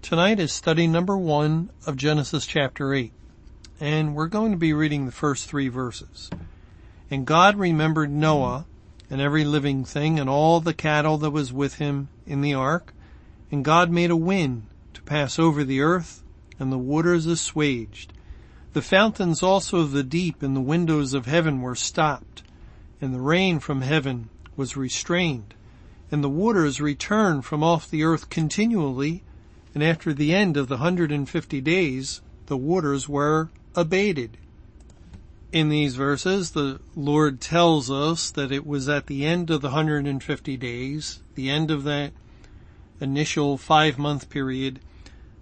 Tonight is study number 1 of Genesis chapter 8, and we're going to be reading the first 3 verses. And God remembered Noah and every living thing and all the cattle that was with him in the ark, and God made a wind to pass over the earth, and the waters assuaged. The fountains also of the deep and the windows of heaven were stopped, and the rain from heaven was restrained, and the waters returned from off the earth continually, and after the end of the 150 days, the waters were abated. In these verses, the Lord tells us that it was at the end of the 150 days, the end of that initial 5-month period,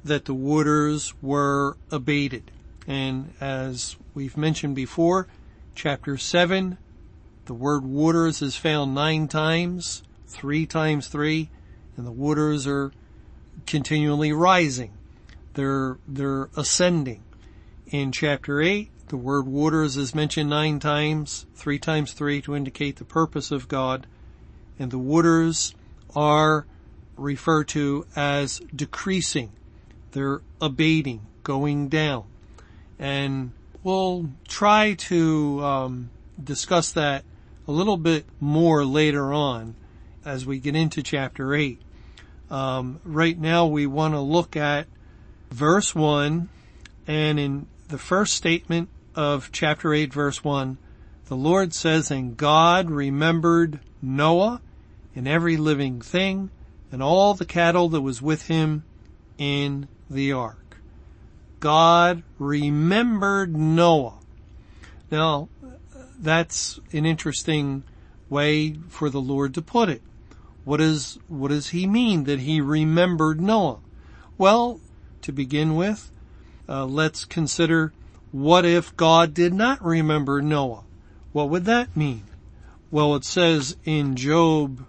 that the waters were abated. And as we've mentioned before, chapter 7, the word waters is found 9 times, 3 times 3, and the waters are continually rising. They're ascending. In chapter 8, the word waters is mentioned 9 times, 3 times 3 to indicate the purpose of God. And the waters are referred to as decreasing. They're abating, going down. And we'll try to discuss that a little bit more later on as we get into chapter 8. Right now we want to look at verse 1, and in the first statement of chapter 8 verse 1, the Lord says, and God remembered Noah and every living thing and all the cattle that was with him in the ark. God remembered Noah. Now, that's an interesting way for the Lord to put it. What does he mean that he remembered Noah? Well, to begin with, let's consider, what if God did not remember Noah? What would that mean? Well, it says in Job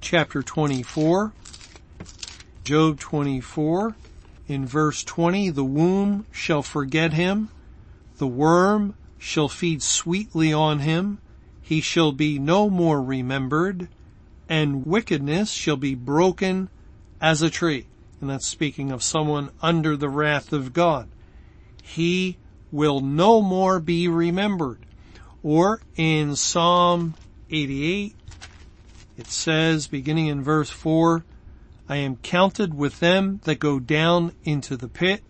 chapter 24, Job 24, in verse 20, the womb shall forget him, the worm shall feed sweetly on him, he shall be no more remembered, and wickedness shall be broken as a tree. And that's speaking of someone under the wrath of God. He will no more be remembered. Or in Psalm 88, it says, beginning in verse 4, I am counted with them that go down into the pit.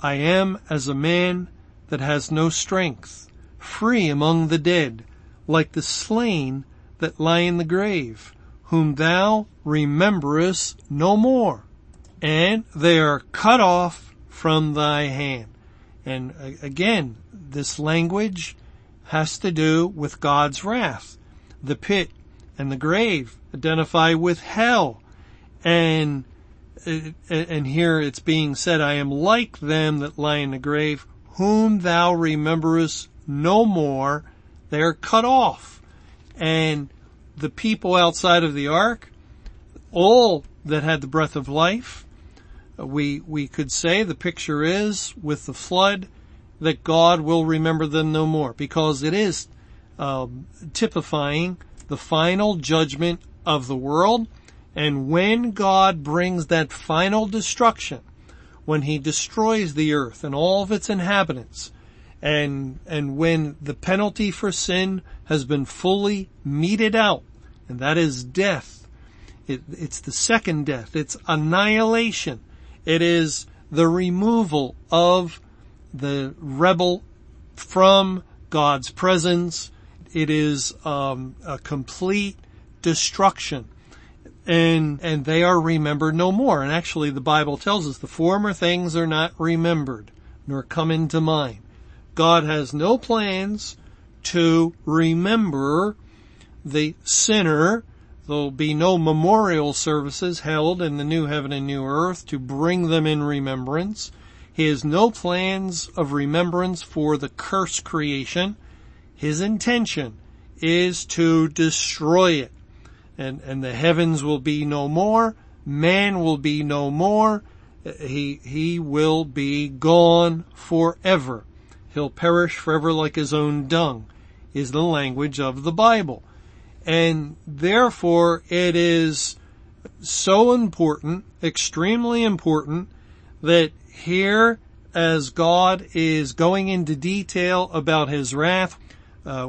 I am as a man that has no strength, free among the dead, like the slain that lie in the grave, whom thou rememberest no more, and they are cut off from thy hand. And again, this language has to do with God's wrath. The pit and the grave identify with hell. And here it's being said, I am like them that lie in the grave, whom thou rememberest no more. They are cut off. And the people outside of the ark, all that had the breath of life, we could say the picture is with the flood that God will remember them no more, because it is typifying the final judgment of the world. And when God brings that final destruction, when he destroys the earth and all of its inhabitants, and when the penalty for sin has been fully meted out, and that is death. It's the second death. It's annihilation. It is the removal of the rebel from God's presence. It is a complete destruction. And they are remembered no more. And actually the Bible tells us the former things are not remembered, nor come into mind. God has no plans to remember the sinner There'll be no memorial services held in the new heaven and new earth to bring them in remembrance. He has no plans of remembrance for the cursed creation. His intention is to destroy it. And the heavens will be no more. Man will be no more. He will be gone forever. He'll perish forever like his own dung, is the language of the Bible. And therefore it is so important, extremely important, that here as God is going into detail about his wrath,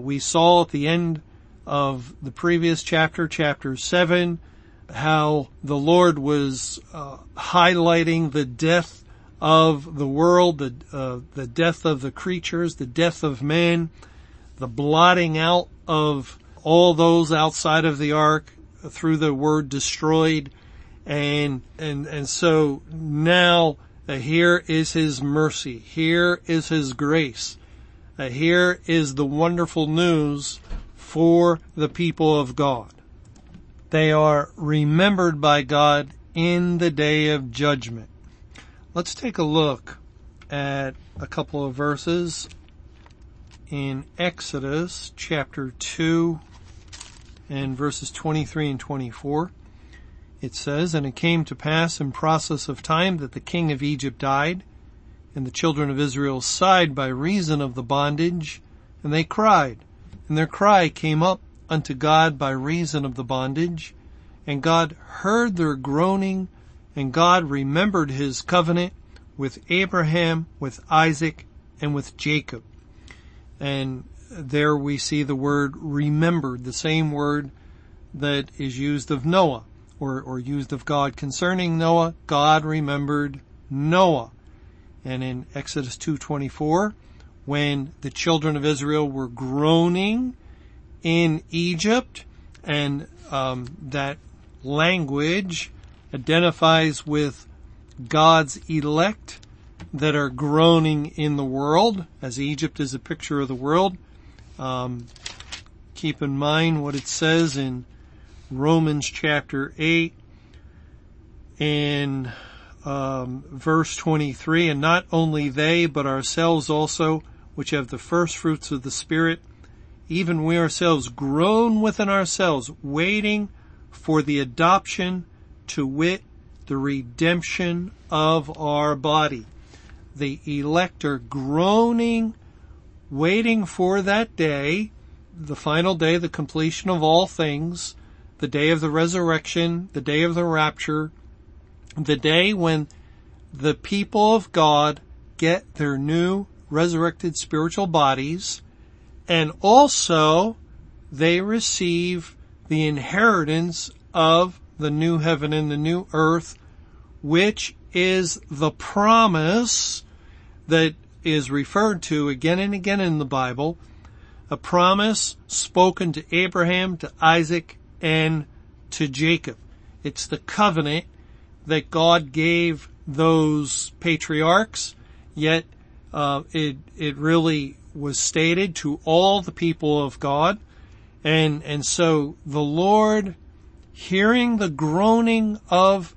we saw at the end of the previous chapter, chapter 7, how the Lord was highlighting the death of the world, the death of the creatures, the death of man, the blotting out of all those outside of the ark through the word destroyed. And so now here is his mercy. Here is his grace. Here is the wonderful news for the people of God. They are remembered by God in the day of judgment. Let's take a look at a couple of verses in Exodus chapter 2 and verses 23 and 24. It says, "And it came to pass in process of time that the king of Egypt died, and the children of Israel sighed by reason of the bondage, and they cried. And their cry came up unto God by reason of the bondage, and God heard their groaning, and God remembered his covenant with Abraham, with Isaac, and with Jacob." And there we see the word remembered, the same word that is used of Noah, or used of God concerning Noah. God remembered Noah. And in Exodus 2:24, when the children of Israel were groaning in Egypt, and that language identifies with God's elect that are groaning in the world, as Egypt is a picture of the world. Keep in mind what it says in Romans chapter 8 and verse 23, "And not only they, but ourselves also, which have the first fruits of the Spirit, even we ourselves groan within ourselves, waiting for the adoption, to wit, the redemption of our body." The elect are groaning, waiting for that day, the final day, the completion of all things, the day of the resurrection, the day of the rapture, the day when the people of God get their new resurrected spiritual bodies, and also they receive the inheritance of the new heaven and the new earth, which is the promise that is referred to again and again in the Bible, a promise spoken to Abraham, to Isaac, and to Jacob. It's the covenant that God gave those patriarchs, yet it really was stated to all the people of God. And so the Lord, hearing the groaning of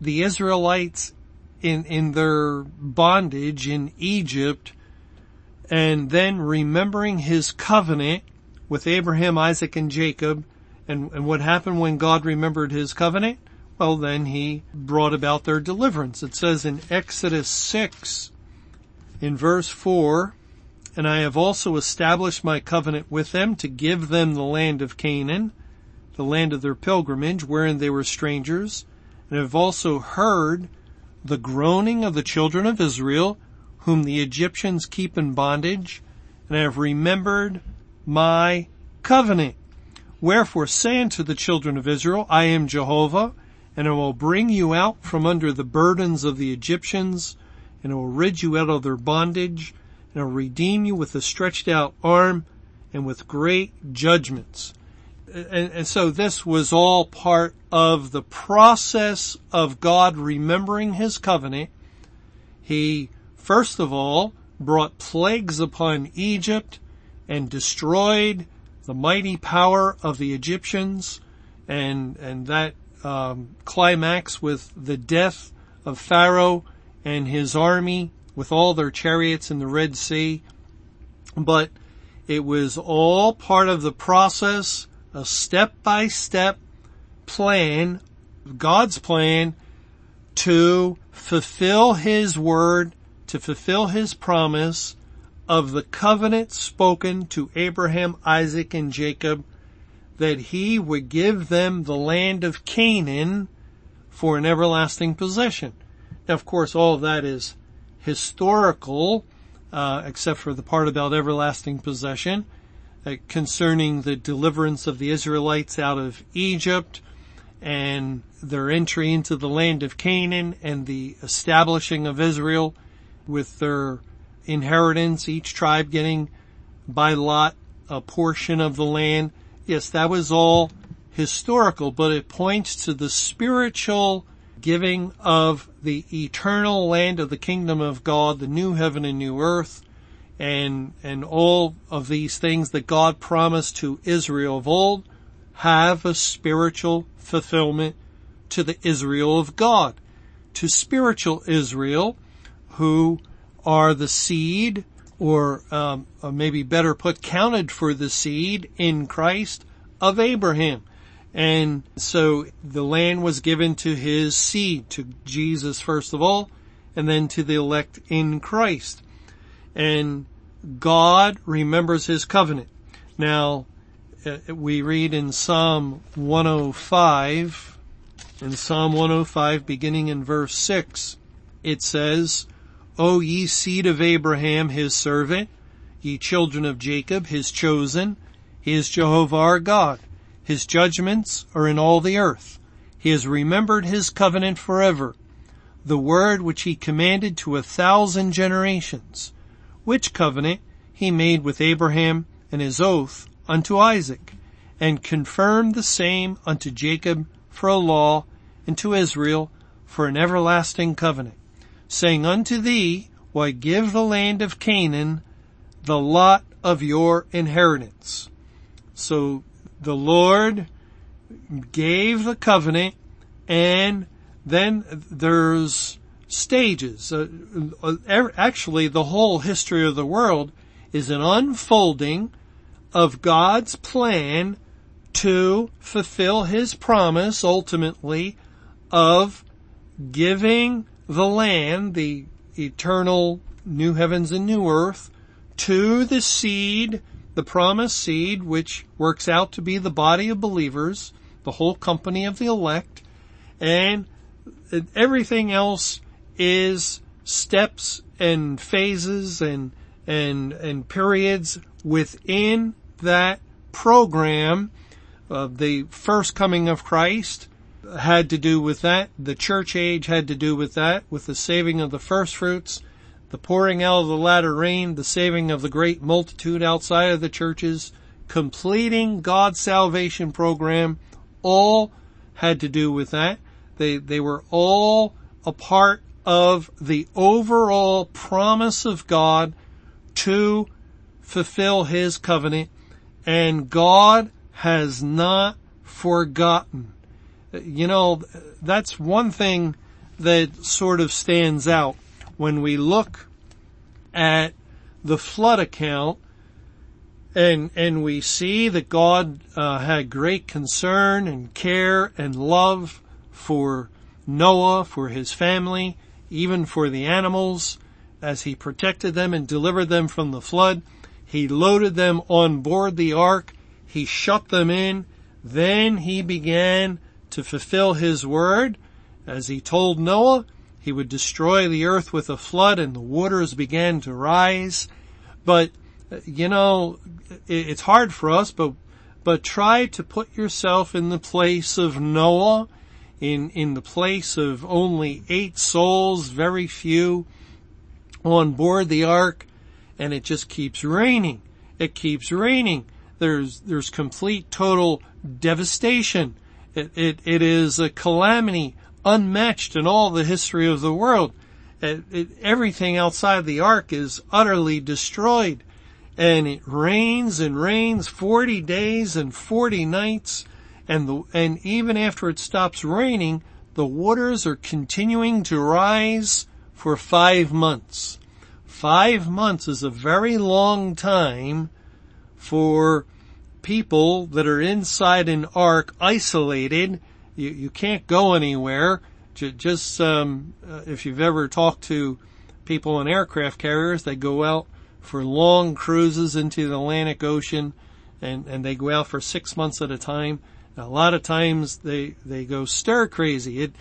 the Israelites in their bondage in Egypt, and then remembering his covenant with Abraham, Isaac, and Jacob, and what happened when God remembered his covenant? Well, then he brought about their deliverance. It says in Exodus 6, in verse 4, "And I have also established my covenant with them to give them the land of Canaan, the land of their pilgrimage, wherein they were strangers, and have also heard the groaning of the children of Israel, whom the Egyptians keep in bondage, and I have remembered my covenant. Wherefore say unto the children of Israel, I am Jehovah, and I will bring you out from under the burdens of the Egyptians, and I will rid you out of their bondage, and I will redeem you with a stretched out arm and with great judgments." And so this was all part of the process of God remembering his covenant. He, first of all, brought plagues upon Egypt and destroyed the mighty power of the Egyptians. and that climax with the death of Pharaoh and his army with all their chariots in the Red Sea. But it was all part of the process, a step-by-step plan, God's plan, to fulfill His word, to fulfill His promise of the covenant spoken to Abraham, Isaac, and Jacob, that He would give them the land of Canaan for an everlasting possession. Now, of course, all of that is historical, except for the part about everlasting possession, concerning the deliverance of the Israelites out of Egypt and their entry into the land of Canaan and the establishing of Israel with their inheritance, each tribe getting by lot a portion of the land. Yes, that was all historical, but it points to the spiritual giving of the eternal land of the kingdom of God, the new heaven and new earth, and all of these things that God promised to Israel of old have a spiritual fulfillment to the Israel of God, to spiritual Israel, who are the seed, or maybe better put, counted for the seed in Christ of Abraham. And so the land was given to his seed, to Jesus first of all, and then to the elect in Christ. And God remembers His covenant. Now, we read in Psalm 105, beginning in verse 6, it says, "O ye seed of Abraham, his servant, ye children of Jacob, his chosen, He is Jehovah our God. His judgments are in all the earth. He has remembered His covenant forever, the word which He commanded to 1,000 generations, which covenant He made with Abraham, and His oath unto Isaac, and confirmed the same unto Jacob for a law, and to Israel for an everlasting covenant, saying unto thee, why give the land of Canaan the lot of your inheritance." So the Lord gave the covenant, and then there's stages. Actually, the whole history of the world is an unfolding of God's plan to fulfill His promise, ultimately, of giving the land, the eternal new heavens and new earth, to the seed, the promised seed, which works out to be the body of believers, the whole company of the elect, and everything else is steps and phases and periods within that program. The first coming of Christ had to do with that. The church age had to do with that, with the saving of the first fruits, the pouring out of the latter rain, the saving of the great multitude outside of the churches, completing God's salvation program, all had to do with that. They were all a part of the overall promise of God to fulfill His covenant. And God has not forgotten. You know, that's one thing that sort of stands out. When we look at the flood account and we see that God had great concern and care and love for Noah, for his family, even for the animals, as He protected them and delivered them from the flood, He loaded them on board the ark, He shut them in, then He began to fulfill His word as He told Noah He would destroy the earth with a flood, and the waters began to rise. But, you know, it's hard for us, but try to put yourself in the place of Noah, in the place of only 8 souls, very few, on board the ark, and it just keeps raining. It keeps raining. There's complete, total devastation. It is a calamity unmatched in all the history of the world. Everything outside the ark is utterly destroyed. And it rains 40 days and 40 nights. and even after it stops raining, the waters are continuing to rise for 5 months. 5 months is a very long time for people that are inside an ark, isolated. You can't go anywhere. Just if you've ever talked to people on aircraft carriers, they go out for long cruises into the Atlantic Ocean, and they go out for 6 months at a time. A lot of times they go stir crazy.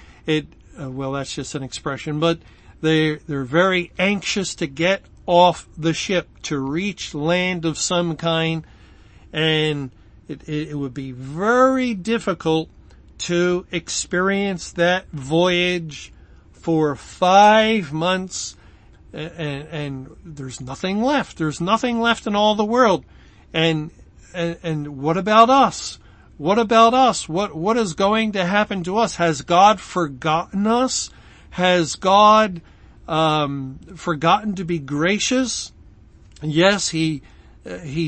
Well, that's just an expression, but they're very anxious to get off the ship, to reach land of some kind, and it would be very difficult to experience that voyage for 5 months, and there's nothing left. There's nothing left in all the world. And what about us? What about us? What is going to happen to us? Has God forgotten us? Has God forgotten to be gracious? Yes, he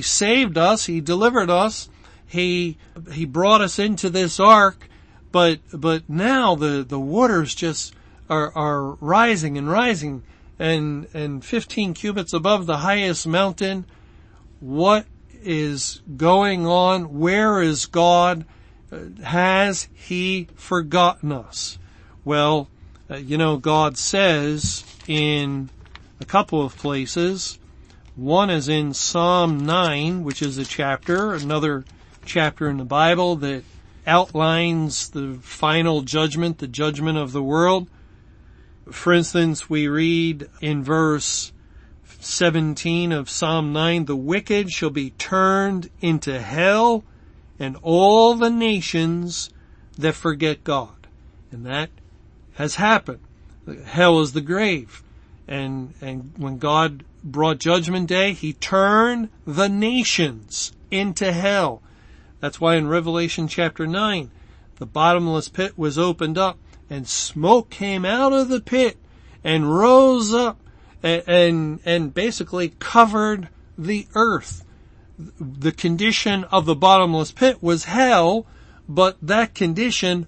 saved us. He delivered us. He brought us into this ark, but now the waters just are rising and rising, and 15 cubits above the highest mountain. What is going on? Where is God? Has he forgotten us? Well, God says in a couple of places. One is in Psalm 9, which is another chapter in the Bible that outlines the final judgment, the judgment of the world. For instance, we read in verse 17 of Psalm 9, "The wicked shall be turned into hell, and all the nations that forget God." And that has happened. Hell is the grave. And when God brought Judgment Day, he turned the nations into hell. That's why in Revelation chapter 9, the bottomless pit was opened up, and smoke came out of the pit and rose up and basically covered the earth. The condition of the bottomless pit was hell, but that condition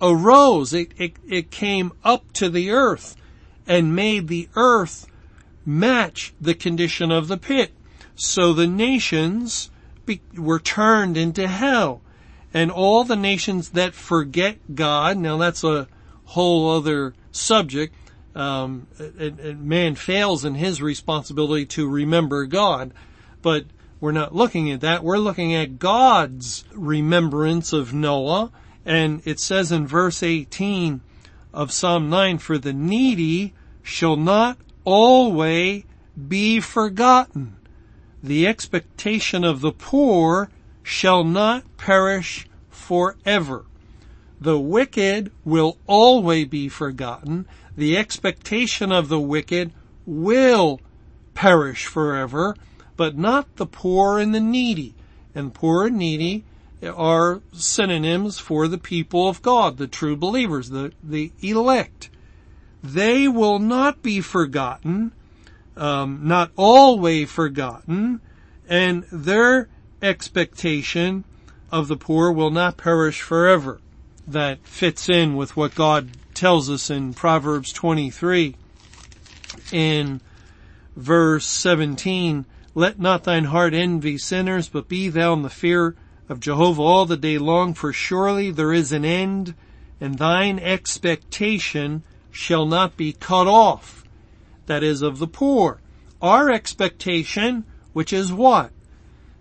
arose. It came up to the earth and made the earth match the condition of the pit. So the nations were turned into hell, and all the nations that forget God. Now that's a whole other subject. Man fails in his responsibility to remember God, but we're not looking at that. We're looking at God's remembrance of Noah. And it says in verse 18 of Psalm 9, "For the needy shall not always be forgotten. The expectation of the poor shall not perish forever." The wicked will always be forgotten. The expectation of the wicked will perish forever, but not the poor and the needy. And poor and needy are synonyms for the people of God, the true believers, the elect. They will not be forgotten, not always forgotten, and their expectation of the poor will not perish forever. That fits in with what God tells us in Proverbs 23 in verse 17. "Let not thine heart envy sinners, but be thou in the fear of Jehovah all the day long, for surely there is an end, and thine expectation shall not be cut off." That is, of the poor. Our expectation, which is what?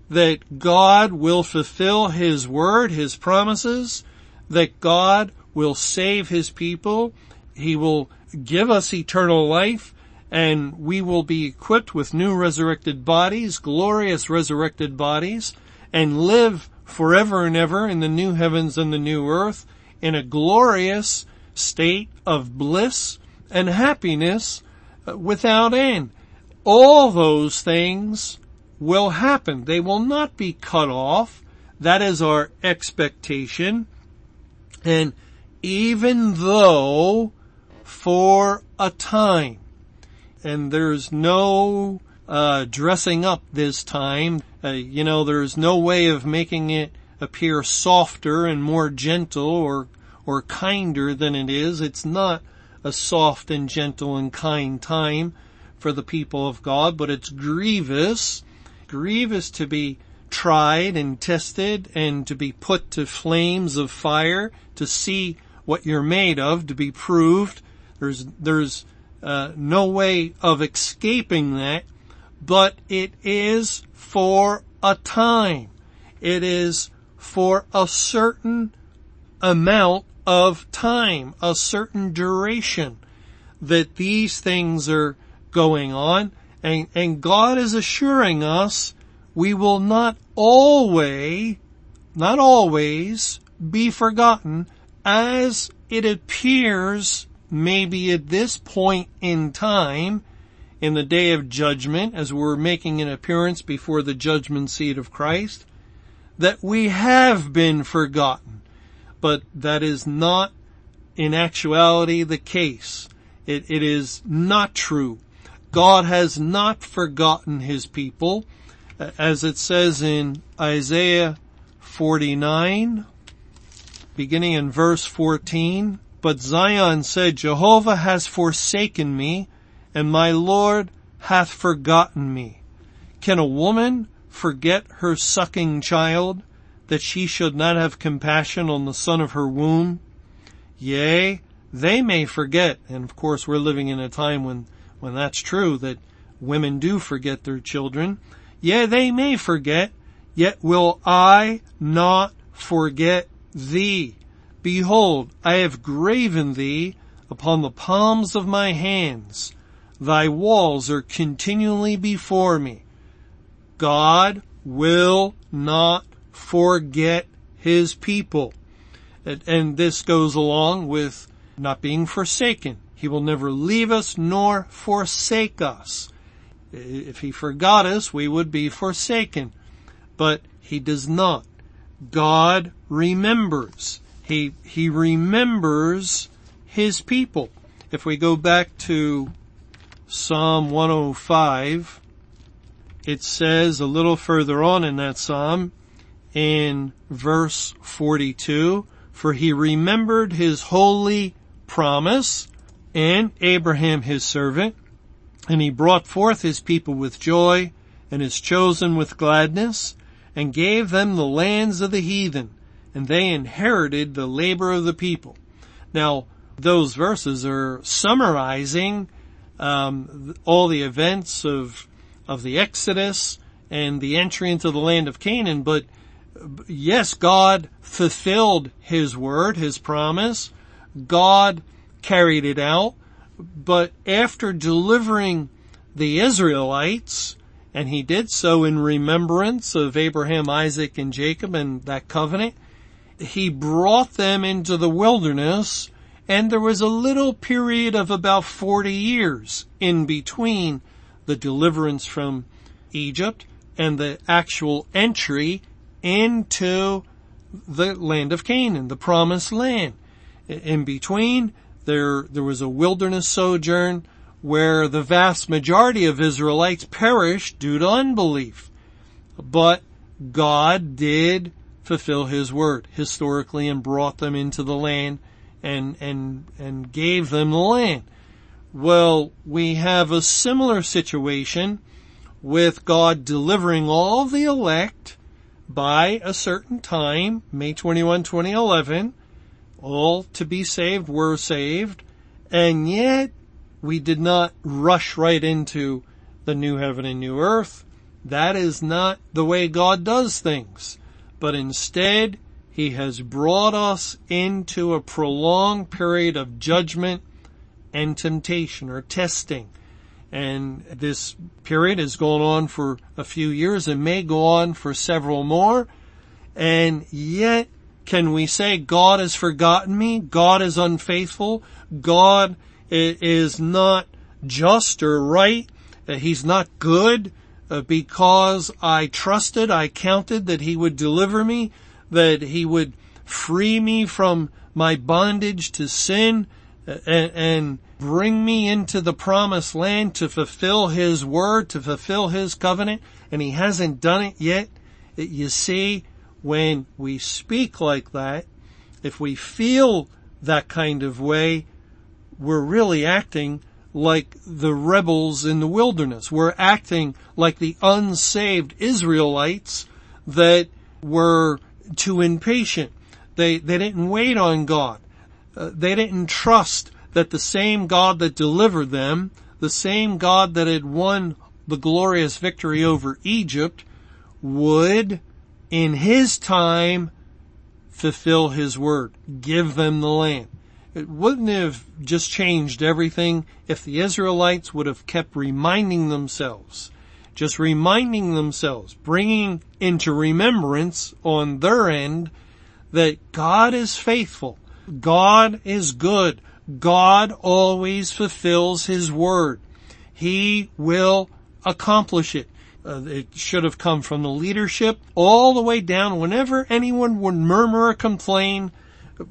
That God will fulfill his word, his promises, that God will save his people, he will give us eternal life, and we will be equipped with new resurrected bodies, glorious resurrected bodies, and live forever and ever in the new heavens and the new earth in a glorious state of bliss and happiness without end. All those things will happen. They will not be cut off. That is our expectation. And even though for a time, and there's no dressing up this time, there's no way of making it appear softer and more gentle or kinder than it is. It's not a soft and gentle and kind time for the people of God, but it's grievous to be tried and tested and to be put to flames of fire, to see what you're made of, to be proved. There's no way of escaping that, but it is for a time. It is for a certain amount of time, a certain duration that these things are going on. And God is assuring us we will not always be forgotten, as it appears maybe at this point in time, in the day of judgment, as we're making an appearance before the judgment seat of Christ, that we have been forgotten. But that is not in actuality the case. It is not true. God has not forgotten his people. As it says in Isaiah 49, beginning in verse 14, "But Zion said, Jehovah has forsaken me, and my Lord hath forgotten me. Can a woman forget her sucking child, that she should not have compassion on the son of her womb? Yea, they may forget." And of course, we're living in a time when that's true, that women do forget their children. "Yea, they may forget, yet will I not forget thee. Behold, I have graven thee upon the palms of my hands. Thy walls are continually before me." God will not forget his people. And this goes along with not being forsaken. He will never leave us nor forsake us. If he forgot us, we would be forsaken. But he does not. God remembers. He remembers his people. If we go back to Psalm 105, it says a little further on in that Psalm, in verse 42, "For he remembered his holy promise, and Abraham his servant, and he brought forth his people with joy, and his chosen with gladness, and gave them the lands of the heathen, and they inherited the labor of the people." Now, those verses are summarizing all the events of the Exodus and the entry into the land of Canaan. But yes, God fulfilled his word, his promise. God carried it out. But after delivering the Israelites, and he did so in remembrance of Abraham, Isaac, and Jacob and that covenant, he brought them into the wilderness, and there was a little period of about 40 years in between the deliverance from Egypt and the actual entry into the land of Canaan, the promised land. In between, There was a wilderness sojourn where the vast majority of Israelites perished due to unbelief. But God did fulfill his word historically and brought them into the land and gave them the land. Well, we have a similar situation with God delivering all the elect by a certain time, May 21, 2011, all to be saved were saved, and yet we did not rush right into the new heaven and new earth. That is not the way God does things. But instead, he has brought us into a prolonged period of judgment and temptation or testing. And this period has gone on for a few years and may go on for several more. And yet, can we say God has forgotten me? God is unfaithful? God is not just or right? He's not good because I counted that he would deliver me, that he would free me from my bondage to sin and bring me into the promised land to fulfill his word, to fulfill his covenant, and he hasn't done it yet. You see, when we speak like that, if we feel that kind of way, we're really acting like the rebels in the wilderness. We're acting like the unsaved Israelites that were too impatient. They didn't wait on God. They didn't trust that the same God that delivered them, the same God that had won the glorious victory over Egypt, would, in his time, fulfill his word, give them the land. It wouldn't have just changed everything if the Israelites would have kept reminding themselves, bringing into remembrance on their end that God is faithful, God is good, God always fulfills his word. He will accomplish it. It should have come from the leadership all the way down. Whenever anyone would murmur or complain,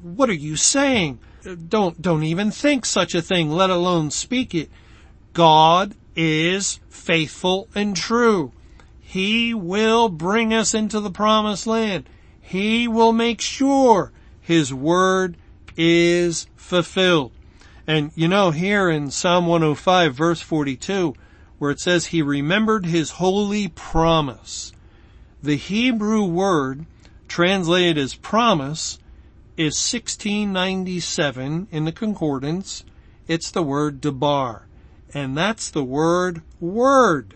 what are you saying? Don't even think such a thing, let alone speak it. God is faithful and true. He will bring us into the promised land. He will make sure his word is fulfilled. And you know, here in Psalm 105 verse 42, where it says he remembered his holy promise, the Hebrew word translated as promise is 1697 in the concordance. It's the word debar, and that's the word word.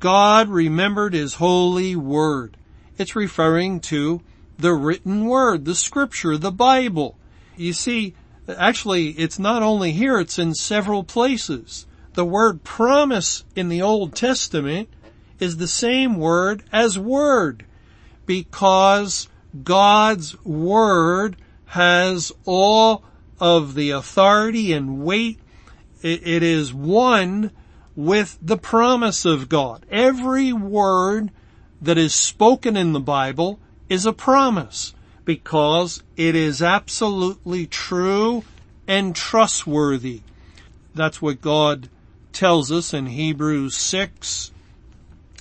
God remembered his holy word. It's referring to the written word, the scripture, the Bible. You see, actually, it's not only here, it's in several places. The word promise in the Old Testament is the same word as word, because God's word has all of the authority and weight. It is one with the promise of God. Every word that is spoken in the Bible is a promise, because it is absolutely true and trustworthy. That's what God tells us in Hebrews 6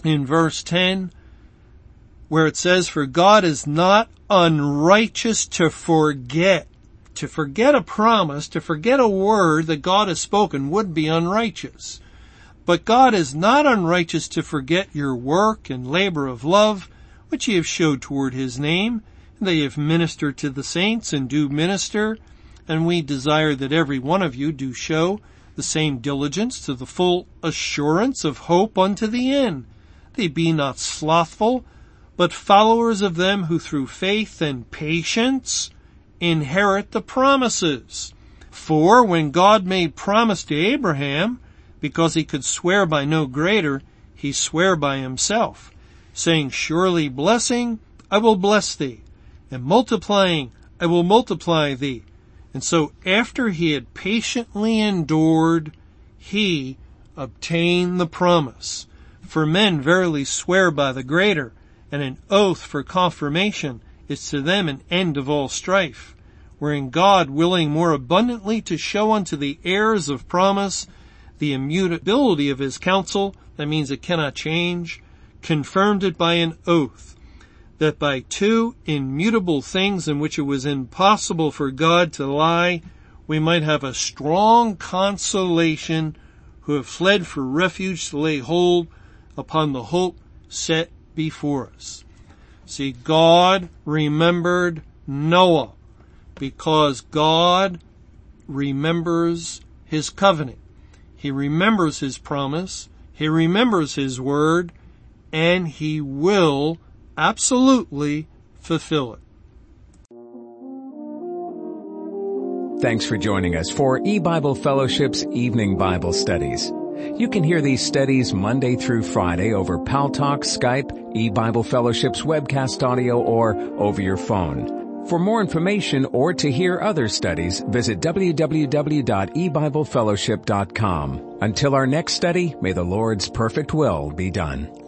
in verse 10, where it says, for God is not unrighteous to forget a promise, to forget a word that God has spoken would be unrighteous. But God is not unrighteous to forget your work and labor of love, which ye have showed toward his name. They have ministered to the saints and do minister, and we desire that every one of you do show the same diligence to the full assurance of hope unto the end. They be not slothful, but followers of them who through faith and patience inherit the promises. For when God made promise to Abraham, because he could swear by no greater, he sware by himself, saying, surely blessing, I will bless thee, and multiplying, I will multiply thee. And so after he had patiently endured, he obtained the promise. For men verily swear by the greater, and an oath for confirmation is to them an end of all strife, wherein God, willing more abundantly to show unto the heirs of promise the immutability of his counsel, that means it cannot change, confirmed it by an oath, that by two immutable things in which it was impossible for God to lie, we might have a strong consolation who have fled for refuge to lay hold upon the hope set before us. See, God remembered Noah because God remembers his covenant. He remembers his promise. He remembers his word, and he will absolutely fulfill it. Thanks for joining us for eBible Fellowship's Evening Bible Studies. You can hear these studies Monday through Friday over Pal Talk, Skype, eBible Fellowship's webcast audio, or over your phone. For more information or to hear other studies, visit www.ebiblefellowship.com. Until our next study, may the Lord's perfect will be done.